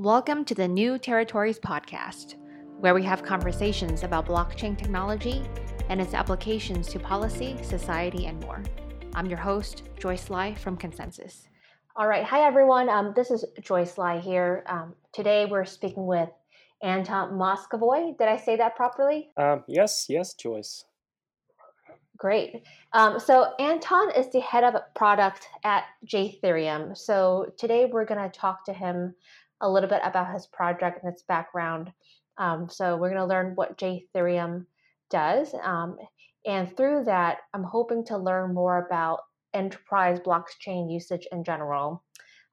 Welcome to the New Territories podcast, where we have conversations about blockchain technology and its applications to policy, society, and more. I'm your host, Joyce Lai from ConsenSys. All right. Hi, everyone. This is Joyce Lai here. Today, we're speaking with Anton Moskovoy. Did I say that properly? Yes, Joyce. Great. So Anton is the head of product at Jetherium. So today, we're going to talk to him a little bit about his project and its background. So we're going to learn what Jetherium does. And through that, I'm hoping to learn more about enterprise blockchain usage in general.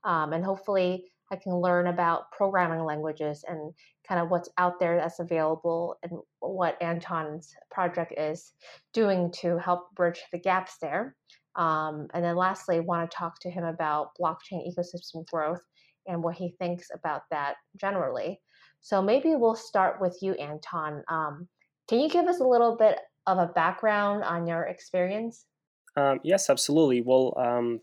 And hopefully I can learn about programming languages and kind of what's out there that's available and what Anton's project is doing to help bridge the gaps there. And then lastly, want to talk to him about blockchain ecosystem growth and what he thinks about that generally. So maybe we'll start with you, Anton. Can you give us a little bit of a background on your experience? Yes, absolutely. Well,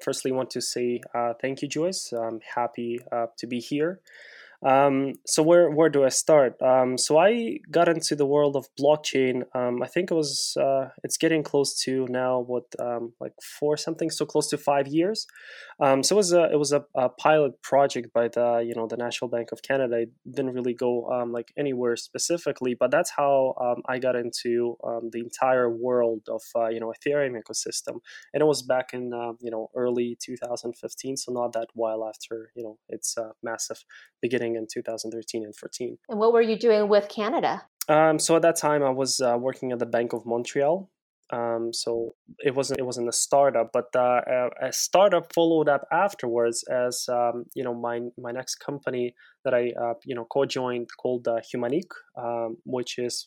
firstly, I want to say thank you, Joyce. I'm happy to be here. So where do I start? So I got into the world of blockchain. I think it was it's getting close to now what like 4 something, so close to 5 years. So it was a pilot project by the National Bank of Canada. It didn't really go like anywhere specifically, but that's how I got into the entire world of Ethereum ecosystem, and it was back in early 2015, so not that while after its massive beginning in 2013 and 14. And what were you doing with Canada? So at that time, I was working at the Bank of Montreal. So it wasn't a startup, but a startup followed up afterwards as my next company that I co-joined called Humaniq, which is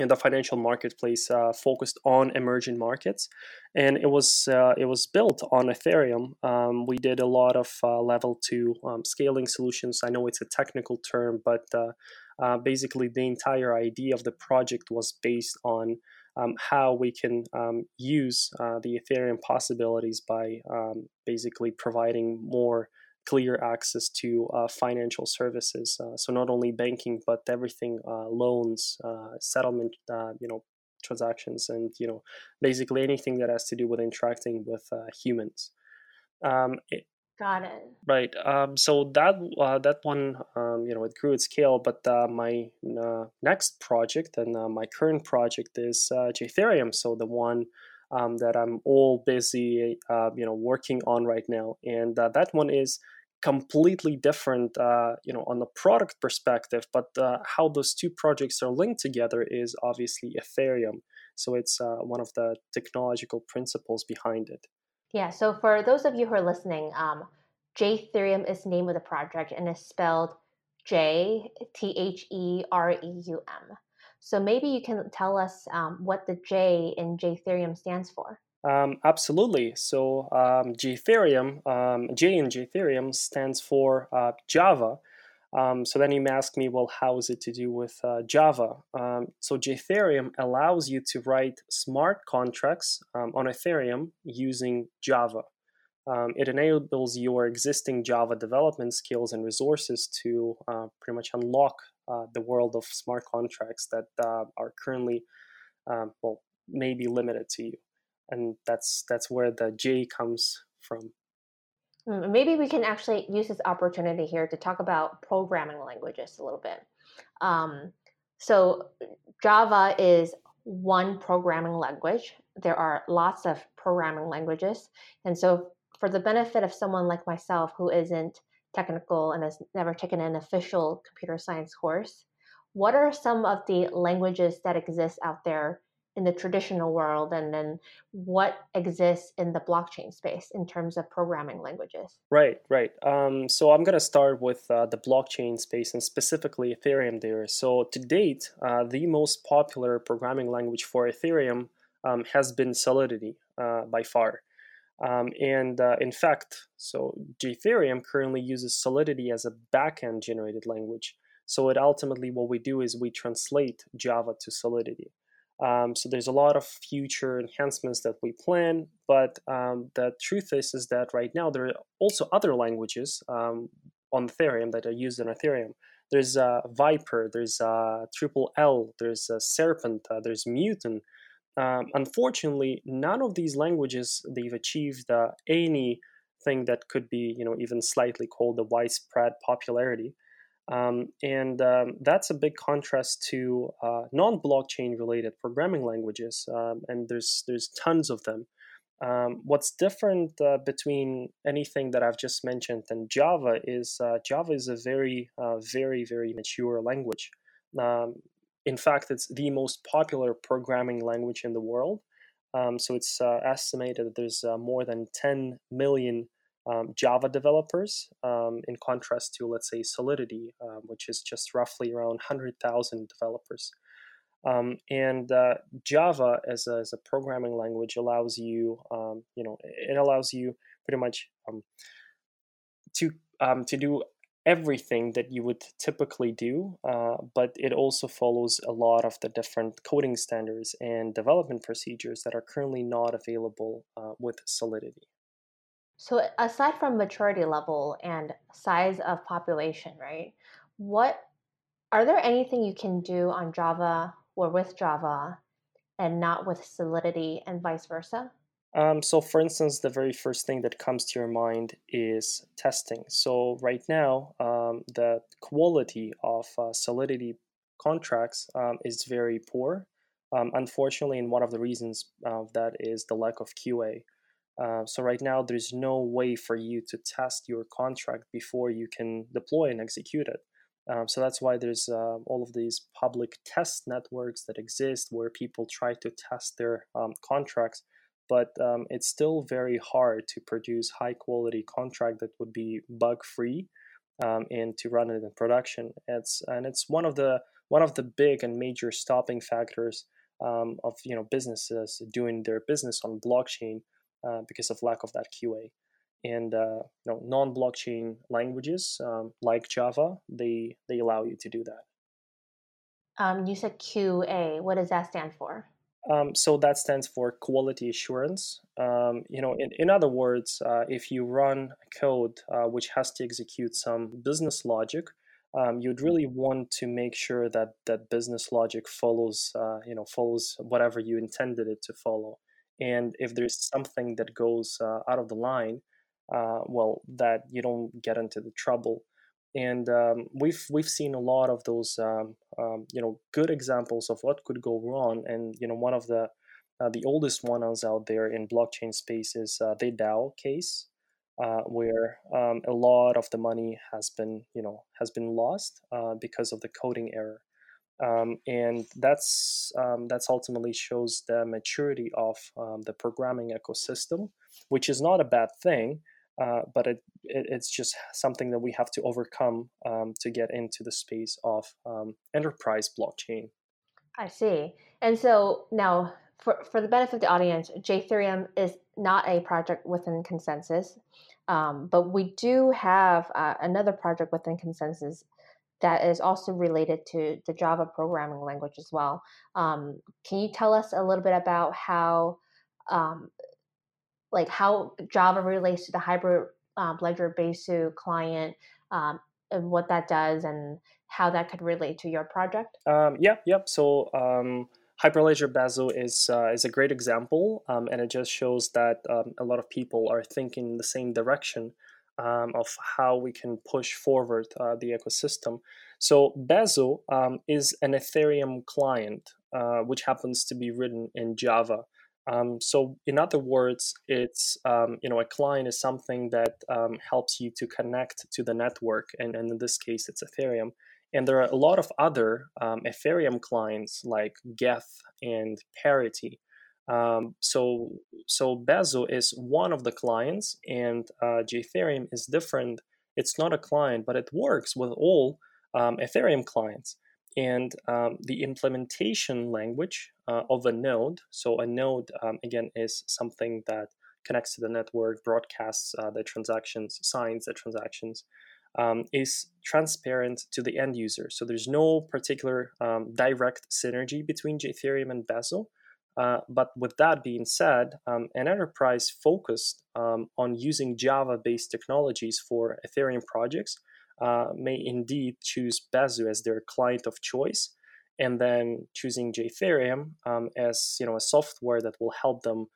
in the financial marketplace focused on emerging markets, and it was built on Ethereum. We did a lot of level 2 scaling solutions. I know it's a technical term, but basically the entire idea of the project was based on how we can use the Ethereum possibilities by basically providing more clear access to financial services, so not only banking but everything, loans, settlement, transactions, and basically anything that has to do with interacting with humans. Got it. Right. So that one, it grew at scale. But my next project and my current project is Jetherium. So the one that I'm all busy, working on right now, and that one is completely different, on the product perspective, but how those two projects are linked together is obviously Ethereum. So it's one of the technological principles behind it. Yeah. So for those of you who are listening, Jetherium is the name of the project and is spelled JTHEREUM. So maybe you can tell us what the J in Jetherium stands for. Absolutely. So Jetherium, J in Jetherium stands for Java. So then you ask me, well, how is it to do with Java? So Jetherium allows you to write smart contracts on Ethereum using Java. It enables your existing Java development skills and resources to pretty much unlock the world of smart contracts that are currently, maybe limited to you. And that's where the J comes from. Maybe we can actually use this opportunity here to talk about programming languages a little bit. So Java is one programming language. There are lots of programming languages. And so for the benefit of someone like myself who isn't technical and has never taken an official computer science course, what are some of the languages that exist out there in the traditional world, and then what exists in the blockchain space in terms of programming languages? Right. So I'm going to start with the blockchain space and specifically Ethereum there. So to date, the most popular programming language for Ethereum has been Solidity by far. And in fact, so Jetherium currently uses Solidity as a backend generated language. So it ultimately, what we do is we translate Java to Solidity. So there's a lot of future enhancements that we plan, but the truth is that right now there are also other languages on Ethereum, that are used on Ethereum. There's Viper, there's LLL, there's Serpent, there's Mutant. Unfortunately, none of these languages, they've achieved anything that could be, you know, even slightly called the widespread popularity. That's a big contrast to non-blockchain related programming languages, and there's tons of them. What's different between anything that I've just mentioned and Java is a very, very, very mature language. In fact, it's the most popular programming language in the world. So it's estimated that there's more than 10 million Java developers, in contrast to, let's say, Solidity, which is just roughly around 100,000 developers. Java as a programming language allows you, pretty much to do everything that you would typically do, but it also follows a lot of the different coding standards and development procedures that are currently not available with Solidity. So aside from maturity level and size of population, right, are there anything you can do on Java or with Java and not with Solidity and vice versa? So for instance, the very first thing that comes to your mind is testing. So right now, the quality of Solidity contracts is very poor. Unfortunately, and one of the reasons of that is the lack of QA. So right now, there's no way for you to test your contract before you can deploy and execute it. So that's why there's all of these public test networks that exist where people try to test their contracts, but it's still very hard to produce high-quality contract that would be bug-free and to run it in production. It's one of the big and major stopping factors of businesses doing their business on blockchain. Because of lack of that QA, and non-blockchain languages like Java, they allow you to do that. You said QA. What does that stand for? So that stands for quality assurance. In other words, if you run code which has to execute some business logic, you'd really want to make sure that that business logic follows whatever you intended it to follow. And if there's something that goes out of the line, that you don't get into the trouble. And we've seen a lot of those, good examples of what could go wrong. And one of the oldest ones out there in blockchain space is the DAO case, where a lot of the money has been lost because of the coding error. And that's ultimately shows the maturity of the programming ecosystem, which is not a bad thing, but it's just something that we have to overcome to get into the space of enterprise blockchain. I see. And so now, for the benefit of the audience, Jetherium is not a project within ConsenSys, but we do have another project within ConsenSys that is also related to the Java programming language as well. Can you tell us a little bit about how Java relates to the Hyperledger Besu client and what that does and how that could relate to your project? So Hyperledger Besu is a great example, and it just shows that a lot of people are thinking the same direction. Of how we can push forward the ecosystem. So Besu is an Ethereum client, which happens to be written in Java. So in other words, it's a client is something that helps you to connect to the network, and in this case, it's Ethereum. And there are a lot of other Ethereum clients like Geth and Parity. So Besu is one of the clients, and Jetherium is different. It's not a client, but it works with all Ethereum clients. And the implementation language of a node, so a node, is something that connects to the network, broadcasts the transactions, signs the transactions, is transparent to the end user. So there's no particular direct synergy between Jetherium and Besu. But with that being said, an enterprise focused on using Java-based technologies for Ethereum projects may indeed choose Besu as their client of choice, and then choosing Jetherium as a software that will help them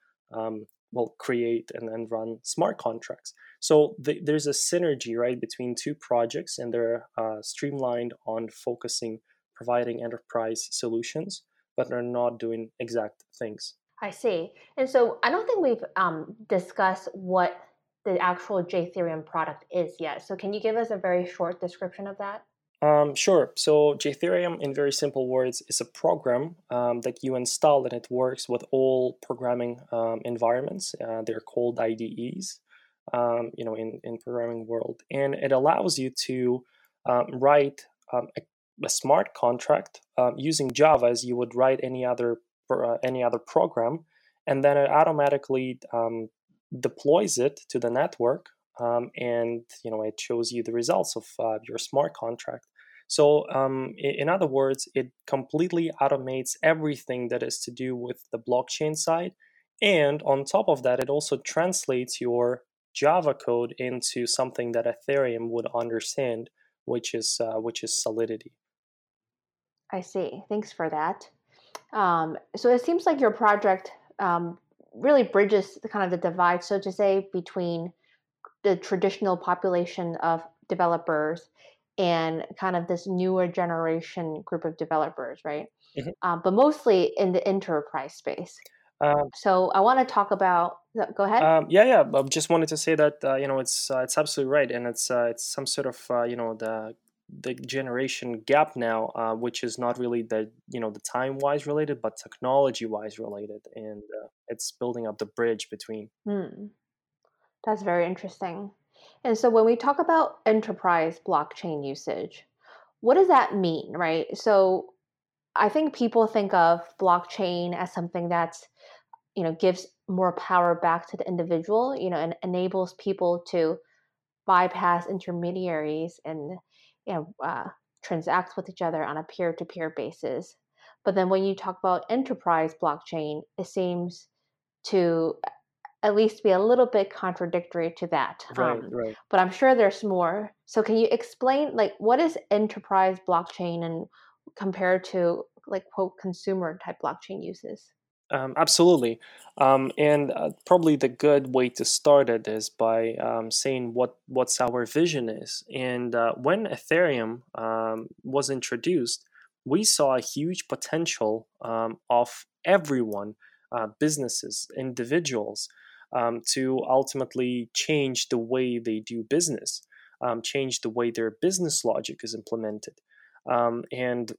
create and then run smart contracts. So there's a synergy, right, between two projects, and they're streamlined on focusing, providing enterprise solutions, but they're not doing exact things. I see. And so I don't think we've discussed what the actual Jetherium product is yet. So can you give us a very short description of that? Sure. So Jetherium, in very simple words, is a program that you install, and it works with all programming environments. They're called IDEs, in programming world. And it allows you to write a smart contract using Java as you would write any other program. And then it automatically deploys it to the network. And it shows you the results of your smart contract. So in other words, it completely automates everything that is to do with the blockchain side. And on top of that, it also translates your Java code into something that Ethereum would understand, which is Solidity. I see. Thanks for that. So it seems like your project really bridges the divide, so to say, between the traditional population of developers and this newer generation group of developers, right? Mm-hmm. But mostly in the enterprise space. So I want to talk about. Go ahead. I just wanted to say that it's absolutely right, and it's some sort of the generation gap now, which is not really the time wise related, but technology wise related, and it's building up the bridge between. Mm. That's very interesting. And so when we talk about enterprise blockchain usage, what does that mean, right? So I think people think of blockchain as something that's, gives more power back to the individual, and enables people to bypass intermediaries and, transact with each other on a peer-to-peer basis. But then when you talk about enterprise blockchain, it seems to at least be a little bit contradictory to that. Right. But I'm sure there's more. So can you explain, what is enterprise blockchain and compared to, quote, consumer type blockchain uses? Absolutely. And probably the good way to start it is by saying what's our vision is. And when Ethereum was introduced, we saw a huge potential of everyone, businesses, individuals, to ultimately change the way they do business, change the way their business logic is implemented. And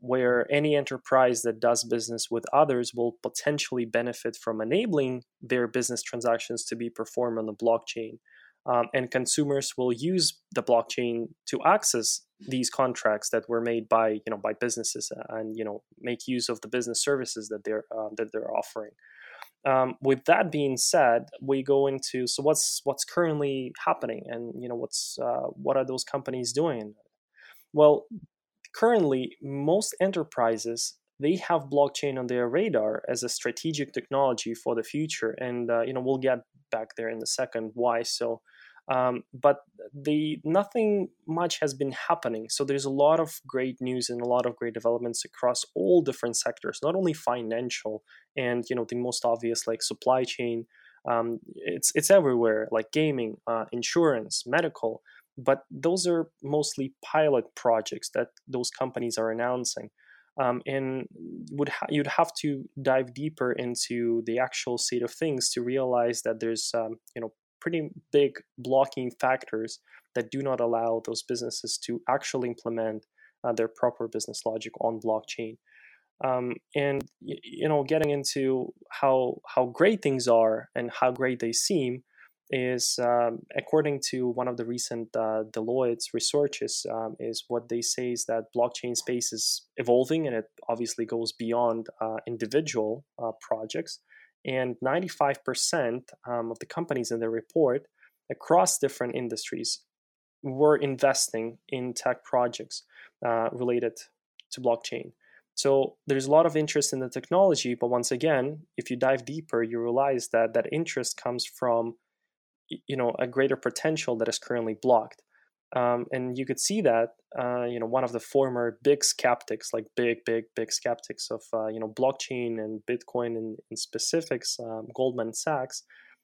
where any enterprise that does business with others will potentially benefit from enabling their business transactions to be performed on the blockchain. And consumers will use the blockchain to access these contracts that were made by businesses and, make use of the business services that they're offering. With that being said, we go into what's currently happening, and what are those companies doing? Well, currently, most enterprises, they have blockchain on their radar as a strategic technology for the future, and we'll get back there in a second why. So, but nothing much has been happening. So there's a lot of great news and a lot of great developments across all different sectors, not only financial and the most obvious like supply chain. It's everywhere, like gaming, insurance, medical. But those are mostly pilot projects that those companies are announcing. And you'd have to dive deeper into the actual state of things to realize that there's pretty big blocking factors that do not allow those businesses to actually implement their proper business logic on blockchain. And getting into how great things are and how great they seem is according to one of the recent Deloitte's researches, is what they say is that blockchain space is evolving, and it obviously goes beyond individual projects. And 95% of the companies in their report across different industries were investing in tech projects related to blockchain. So there's a lot of interest in the technology, but once again, if you dive deeper, you realize that interest comes from a greater potential that is currently blocked. And you could see that, one of the former big skeptics, like big skeptics of, blockchain and Bitcoin in specifics, Goldman Sachs,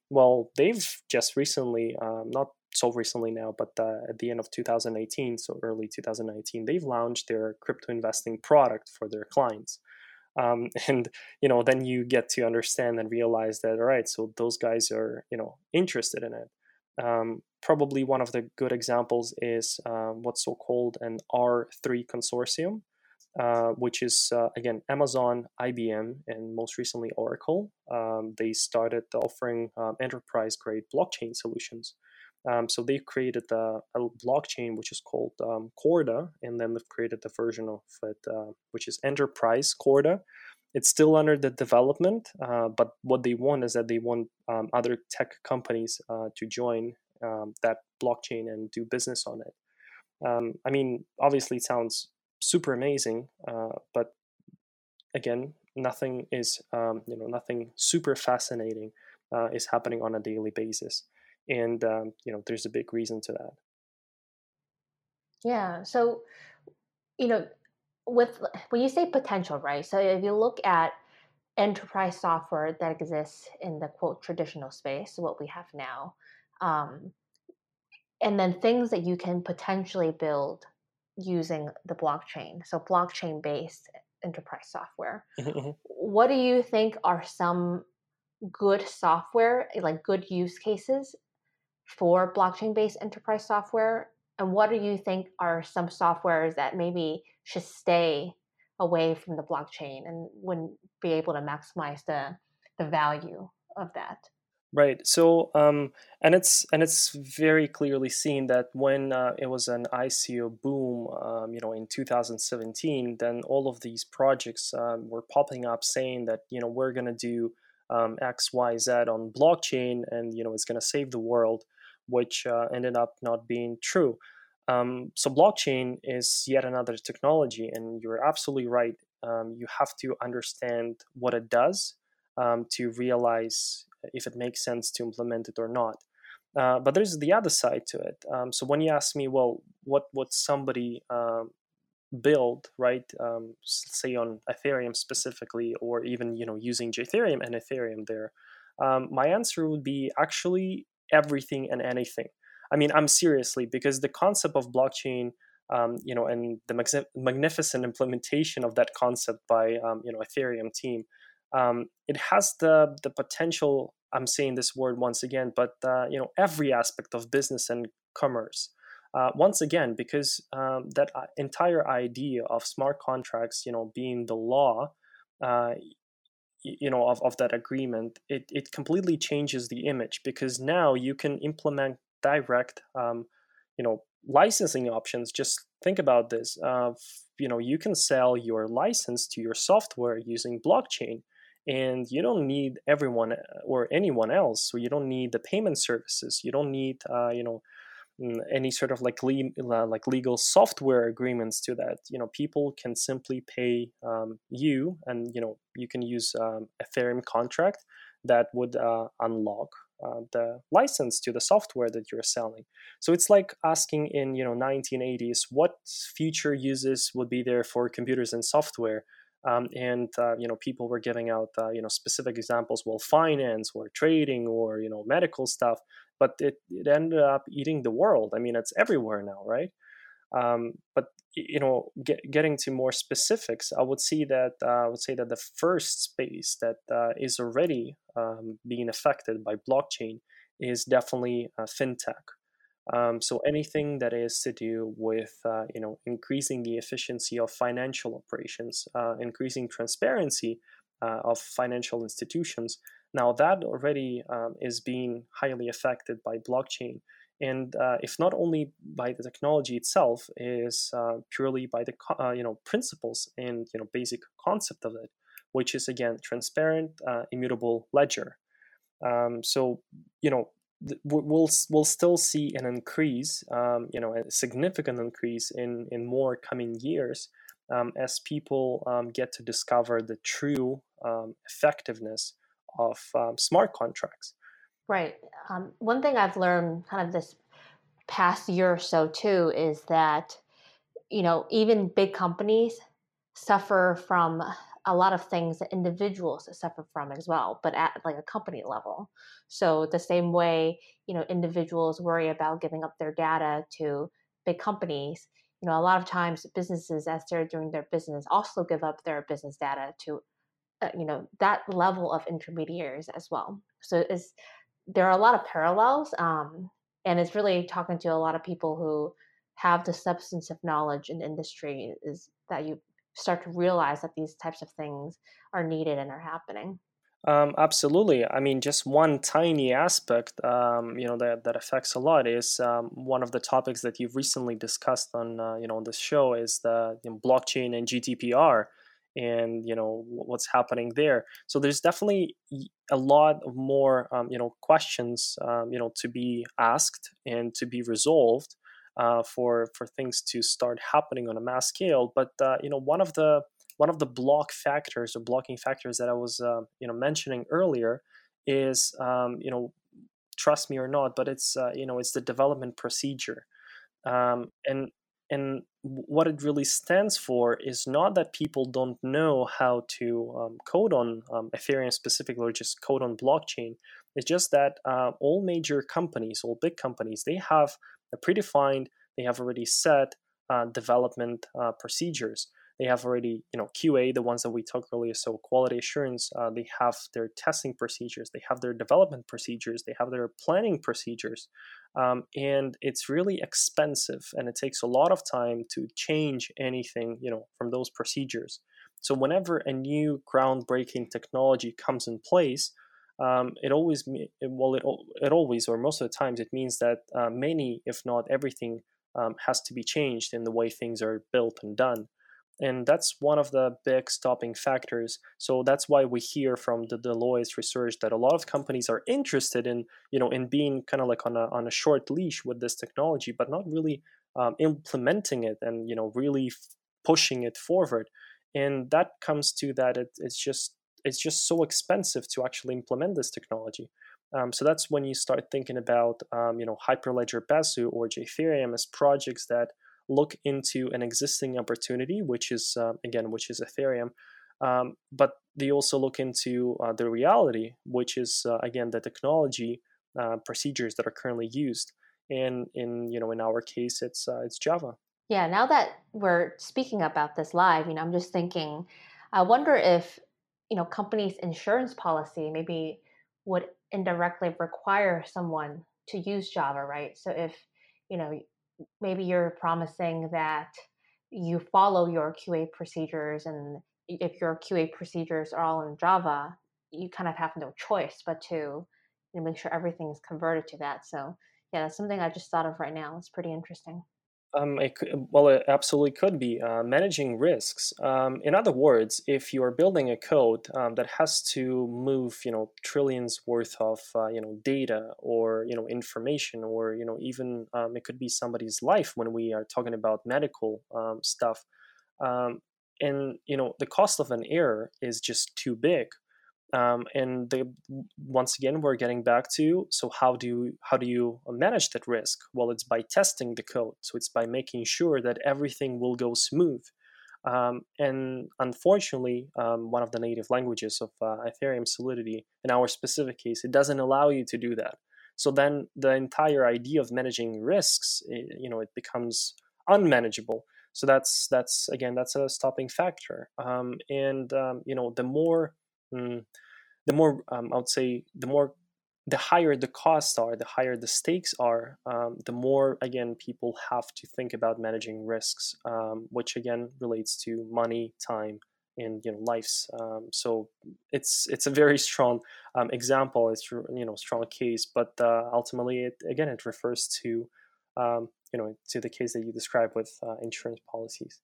well, they've just recently, not so recently now, but at the end of 2018, so early 2019, they've launched their crypto investing product for their clients. And then you get to understand and realize that, all right, so those guys are, interested in it. Probably one of the good examples is what's so-called an R3 consortium, which is, again, Amazon, IBM, and most recently Oracle. They started offering enterprise-grade blockchain solutions. So they created a blockchain which is called Corda, and then they've created the version of it, which is Enterprise Corda. It's still under the development, but what they want is that they want other tech companies to join that blockchain and do business on it. Obviously it sounds super amazing, but again, nothing super fascinating is happening on a daily basis. And, there's a big reason to that. Yeah. So, when you say potential, right? So if you look at enterprise software that exists in the quote traditional space, what we have now, and then things that you can potentially build using the blockchain. So blockchain-based enterprise software. What do you think are some good software, like good use cases for blockchain-based enterprise software? And what do you think are some softwares that maybe should stay away from the blockchain and wouldn't be able to maximize the value of that? Right. So, and it's very clearly seen that when it was an ICO boom, in 2017, then all of these projects were popping up saying that, we're going to do X, Y, Z on blockchain and, it's going to save the world, which ended up not being true. So blockchain is yet another technology, and you're absolutely right. You have to understand what it does to realize if it makes sense to implement it or not. But there's the other side to it. So when you ask me, well, what would somebody build, right? Say on Ethereum specifically, or even, using Jetherium and Ethereum there, my answer would be actually everything and anything. I mean, I'm seriously, because the concept of blockchain, and the magnificent implementation of that concept by, Ethereum team, it has the potential, I'm saying this word once again, but, every aspect of business and commerce. Once again, because that entire idea of smart contracts, being the law, of that agreement, it completely changes the image, because now you can implement direct, licensing options. Just think about this. You can sell your license to your software using blockchain, and you don't need everyone or anyone else. So you don't need the payment services. You don't need, any sort of like legal software agreements to that. People can simply pay you, and you can use Ethereum contract that would unlock the license to the software that you're selling. So it's like asking in 1980s what future uses would be there for computers and software, and people were giving out specific examples, well, finance or trading or medical stuff. But it ended up eating the world. I mean, it's everywhere now, right? But getting to more specifics, I would say that the first space that is already being affected by blockchain is definitely fintech. So anything that is to do with increasing the efficiency of financial operations, increasing transparency of financial institutions. Now that already is being highly affected by blockchain, and if not only by the technology itself, is purely by the principles and basic concept of it, which is again transparent, immutable ledger. We'll still see an increase, a significant increase in more coming years as people get to discover the true effectiveness of smart contracts. Right. One thing I've learned kind of this past year or so too is that, you know, even big companies suffer from a lot of things that individuals suffer from as well, but at like a company level. So the same way, you know, individuals worry about giving up their data to big companies, you know, a lot of times businesses, as they're doing their business, also give up their business data to, you know, that level of intermediaries as well. So it's, there are a lot of parallels, and it's really talking to a lot of people who have the substance of knowledge in the industry is that you start to realize that these types of things are needed and are happening. Absolutely. I mean, just one tiny aspect, you know, that affects a lot is one of the topics that you've recently discussed on, you know, on this show is the blockchain and GDPR and, you know, what's happening there. So there's definitely a lot of more, you know, questions, you know, to be asked and to be resolved for things to start happening on a mass scale. But, you know, one of the blocking factors that I was, you know, mentioning earlier is, you know, trust me or not, but it's, you know, it's the development procedure. And what it really stands for is not that people don't know how to code on Ethereum specifically or just code on blockchain. It's just that all major companies, all big companies, they have a predefined, they have already set development procedures. They have already, you know, QA, the ones that we talked earlier, so quality assurance, they have their testing procedures, they have their development procedures, they have their planning procedures. And it's really expensive and it takes a lot of time to change anything, you know, from those procedures. So whenever a new groundbreaking technology comes in place, it always, or most of the times, it means that many, if not everything, has to be changed in the way things are built and done. And that's one of the big stopping factors. So that's why we hear from the Deloitte research that a lot of companies are interested in, you know, in being kind of like on a short leash with this technology, but not really implementing it and, you know, really pushing it forward. And that comes to that it's just so expensive to actually implement this technology. So that's when you start thinking about, you know, Hyperledger Besu or Jetherium as projects that look into an existing opportunity, which is Ethereum, but they also look into the reality, which is again the technology procedures that are currently used. And in, you know, in our case, it's Java. Yeah. Now that we're speaking about this live, you know, I'm just thinking, I wonder if, you know, companies' insurance policy maybe would indirectly require someone to use Java, right? So if, you know, maybe you're promising that you follow your QA procedures, and if your QA procedures are all in Java, you kind of have no choice but to, you know, make sure everything is converted to that. So yeah, that's something I just thought of right now. It's pretty interesting. It absolutely could be managing risks. In other words, if you are building a code that has to move, you know, trillions worth of, you know, data or, you know, information, or, you know, even it could be somebody's life when we are talking about medical stuff, and, you know, the cost of an error is just too big. And once again, we're getting back to, so how do you manage that risk? Well, it's by testing the code. So it's by making sure that everything will go smooth. And unfortunately, one of the native languages of Ethereum, Solidity, in our specific case, it doesn't allow you to do that. So then the entire idea of managing risks, you know, it becomes unmanageable. So that's a stopping factor. You know, the higher the costs are, the higher the stakes are, the more, again, people have to think about managing risks, which again relates to money, time, and, you know, lives. So it's a very strong example. It's, you know, strong case, but ultimately, it refers to, you know, to the case that you described with insurance policies.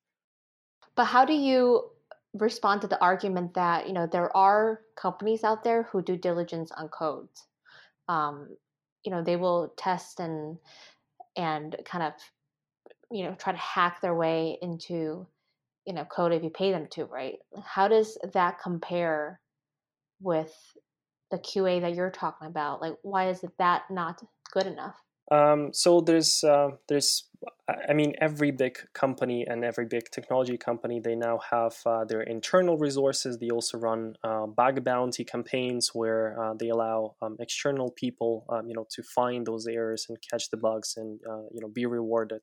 But how do you respond to the argument that, you know, there are companies out there who do diligence on codes? You know, they will test and kind of, you know, try to hack their way into, you know, code if you pay them to, right? How does that compare with the QA that you're talking about? Like, why is that not good enough? So there's I mean, every big company and every big technology company, they now have their internal resources. They also run bug bounty campaigns where they allow external people, to find those errors and catch the bugs and, be rewarded.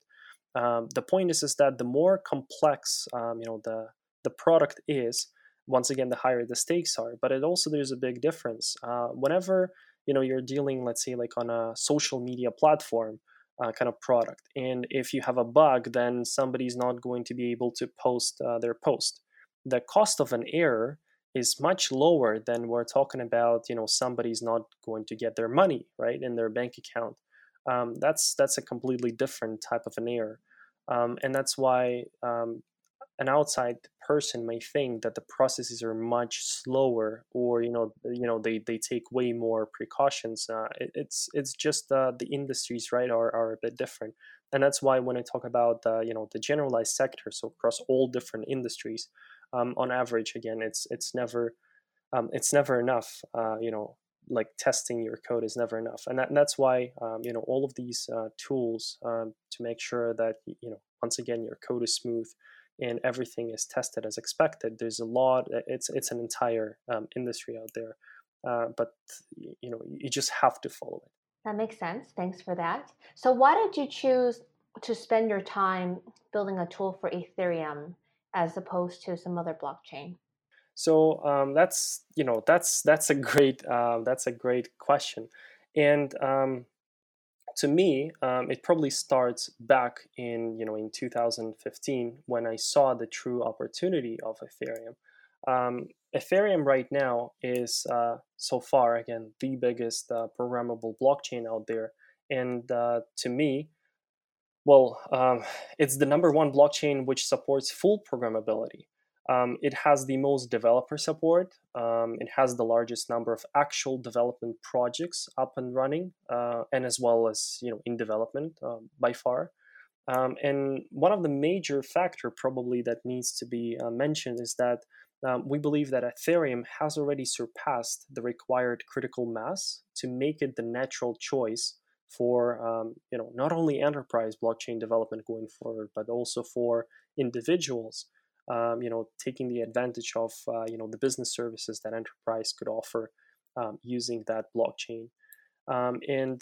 The point is that the more complex, the product is, once again, the higher the stakes are. But it also, there's a big difference. Whenever, you're dealing, let's say, like on a social media platform, kind of product. And if you have a bug, then somebody's not going to be able to post their post. The cost of an error is much lower than we're talking about, somebody's not going to get their money, right, in their bank account. That's a completely different type of an error. And that's why an outside person may think that the processes are much slower, or they take way more precautions. It's just the industries, right, are a bit different, and that's why when I talk about the generalized sector, so across all different industries, on average, again, it's never enough. Like testing your code is never enough, and that's why all of these tools to make sure that once again your code is smooth and everything is tested as expected. There's a lot. It's an entire industry out there, but you just have to follow it. That makes sense. Thanks for that. So why did you choose to spend your time building a tool for Ethereum as opposed to some other blockchain? So that's a great question, and to me, it probably starts back in, in 2015 when I saw the true opportunity of Ethereum. Ethereum right now is, so far, again, the biggest programmable blockchain out there. And to me, it's the number one blockchain which supports full programmability. It has the most developer support. It has the largest number of actual development projects up and running, and as well as in development by far. And one of the major factor probably that needs to be mentioned is that we believe that Ethereum has already surpassed the required critical mass to make it the natural choice for not only enterprise blockchain development going forward, but also for individuals. Taking the advantage of the business services that enterprise could offer using that blockchain, and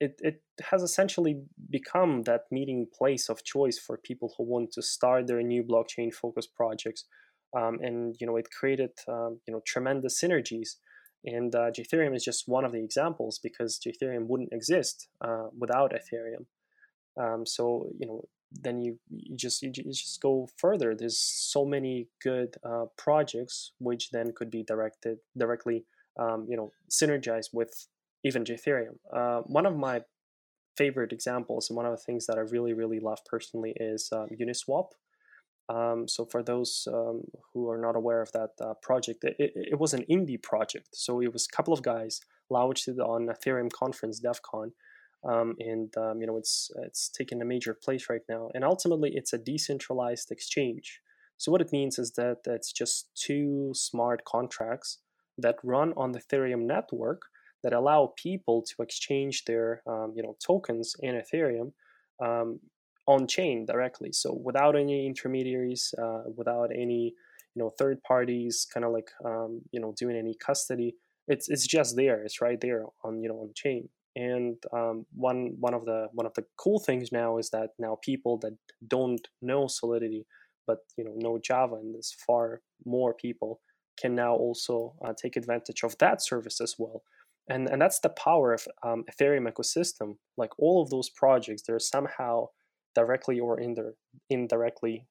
it has essentially become that meeting place of choice for people who want to start their new blockchain-focused projects, and it created tremendous synergies. And Jetherium is just one of the examples because Jetherium wouldn't exist without Ethereum. Then you just go further. There's so many good projects which then could be directly synergized with even Jetherium. One of my favorite examples and one of the things that I really, really love personally is Uniswap. So for those who are not aware of that project, it was an indie project. So it was a couple of guys launched it on Ethereum conference, DEF CON. It's taken a major place right now, and ultimately it's a decentralized exchange. So what it means is that it's just two smart contracts that run on the Ethereum network that allow people to exchange their tokens in Ethereum on chain directly. So without any intermediaries, without any third parties, kind of like doing any custody. It's just there. It's right there on on chain. And one of the cool things now is that now people that don't know Solidity but know Java, and there's far more people, can now also take advantage of that service as well. And that's the power of Ethereum ecosystem. Like all of those projects, they're somehow directly or indirectly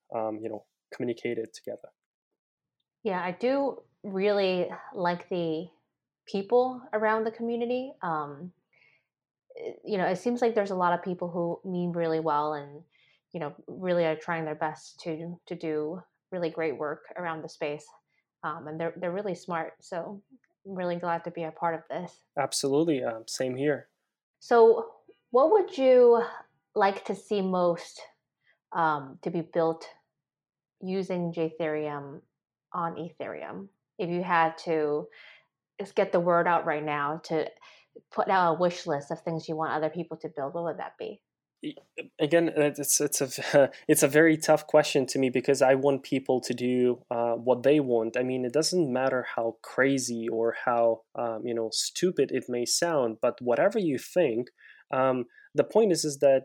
communicated together. Yeah, I do really like the people around the community. It seems like there's a lot of people who mean really well and, really are trying their best to do really great work around the space. And they're really smart. So I'm really glad to be a part of this. Absolutely. Same here. So what would you like to see most to be built using Jetherium on Ethereum? If you had to just get the word out right now to put out a wish list of things you want other people to build, what would that be? Again, it's a very tough question to me, because I want people to do what they want. I mean, it doesn't matter how crazy or how stupid it may sound, but whatever you think, the point is that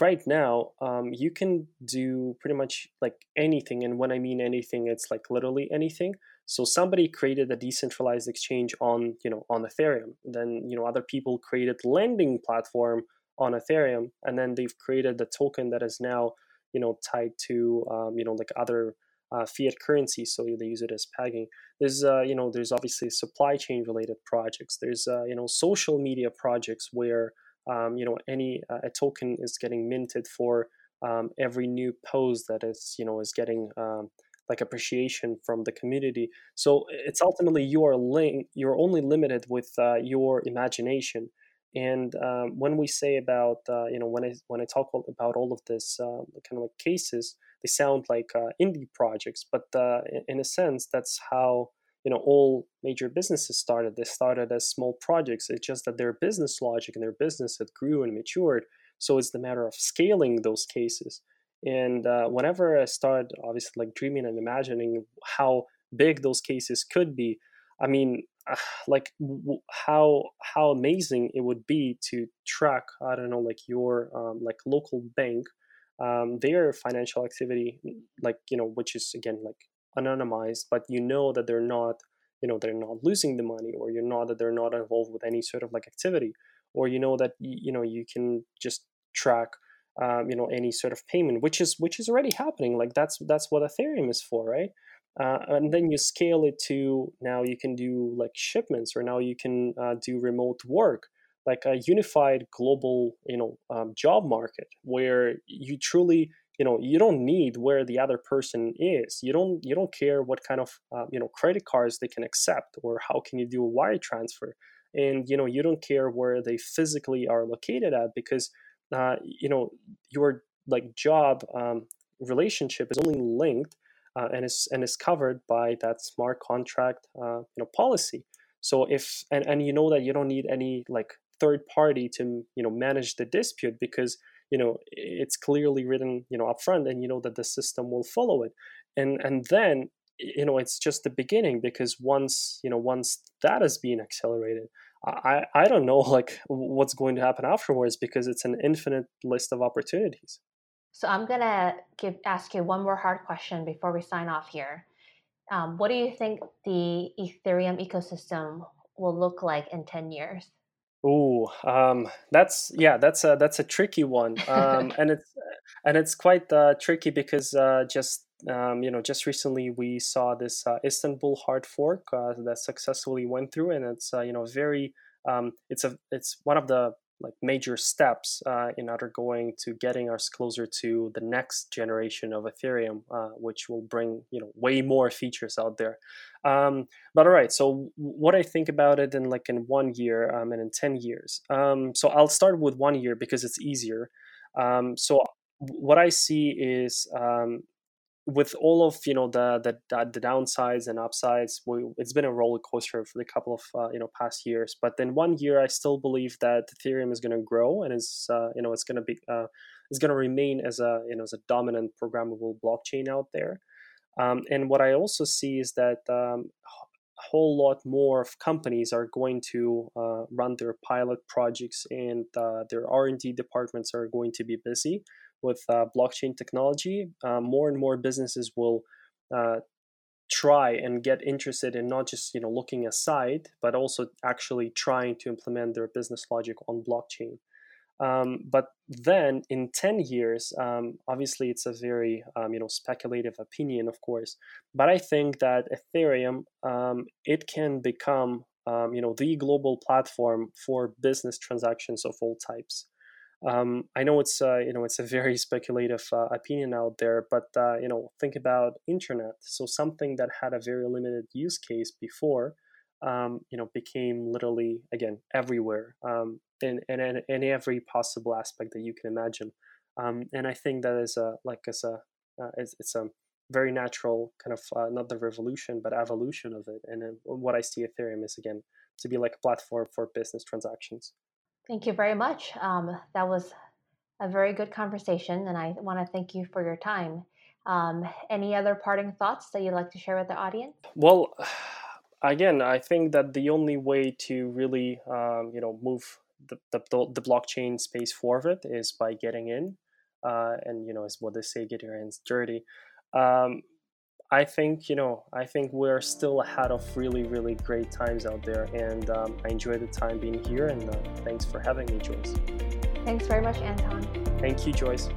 right now you can do pretty much like anything, and when I mean anything, it's like literally anything. So somebody created a decentralized exchange on Ethereum. Then other people created lending platform on Ethereum, and then they've created the token that is now tied to like other fiat currencies, so they use it as pegging. There's there's obviously supply chain related projects. There's social media projects where a token is getting minted for every new post that is getting like appreciation from the community. So it's ultimately you're only limited with your imagination. And when we say about when I talk about all of this kind of like cases, they sound like indie projects, but in a sense, that's how all major businesses started. They started as small projects. It's just that their business logic and their business had grew and matured. So it's the matter of scaling those cases. And whenever I started, obviously, like dreaming and imagining how big those cases could be, I mean, how amazing it would be to track, I don't know, like your like local bank, their financial activity, like which is again like anonymized, but that they're not losing the money, or that they're not involved with any sort of like activity, or that you can just track any sort of payment, which is already happening. Like that's what Ethereum is for, right? And then you scale it to now you can do like shipments, or now you can do remote work, like a unified global job market where you truly you don't need where the other person is. You don't care what kind of credit cards they can accept, or how can you do a wire transfer, and you don't care where they physically are located at, because your like job relationship is only linked. And is covered by that smart contract, policy. So if that you don't need any like third party to manage the dispute, because it's clearly written upfront, and that the system will follow it. And then it's just the beginning, because once that is being accelerated, I don't know like what's going to happen afterwards, because it's an infinite list of opportunities. So I'm going to ask you one more hard question before we sign off here. What do you think the Ethereum ecosystem will look like in 10 years? Ooh, that's a tricky one. And it's quite tricky, because just recently we saw this Istanbul hard fork that successfully went through, and it's very it's one of the like major steps in undergoing to getting us closer to the next generation of Ethereum, which will bring way more features out there. But all right, so what I think about it in like in 1 year and in 10 years. So I'll start with 1 year because it's easier. So what I see is with all of the downsides and upsides, it's been a roller coaster for the couple of past years. But then 1 year, I still believe that Ethereum is going to grow, and it's going to remain as a as a dominant programmable blockchain out there. And what I also see is that a whole lot more of companies are going to run their pilot projects, and their R&D departments are going to be busy with blockchain technology. More and more businesses will try and get interested in not just looking aside, but also actually trying to implement their business logic on blockchain. But then in 10 years, obviously it's a very speculative opinion, of course, but I think that Ethereum, it can become the global platform for business transactions of all types. I know it's a very speculative opinion out there, but think about internet. So something that had a very limited use case before, became literally again everywhere, in every possible aspect that you can imagine. And I think that is it's a very natural kind of not the revolution but evolution of it. And what I see Ethereum is again to be like a platform for business transactions. Thank you very much. That was a very good conversation, and I want to thank you for your time. Any other parting thoughts that you'd like to share with the audience? Well, again, I think that the only way to really move the blockchain space forward is by getting in, and it's what they say, get your hands dirty. I think we're still ahead of really, really great times out there, and I enjoyed the time being here, and thanks for having me, Joyce. Thanks very much, Anton. Thank you, Joyce.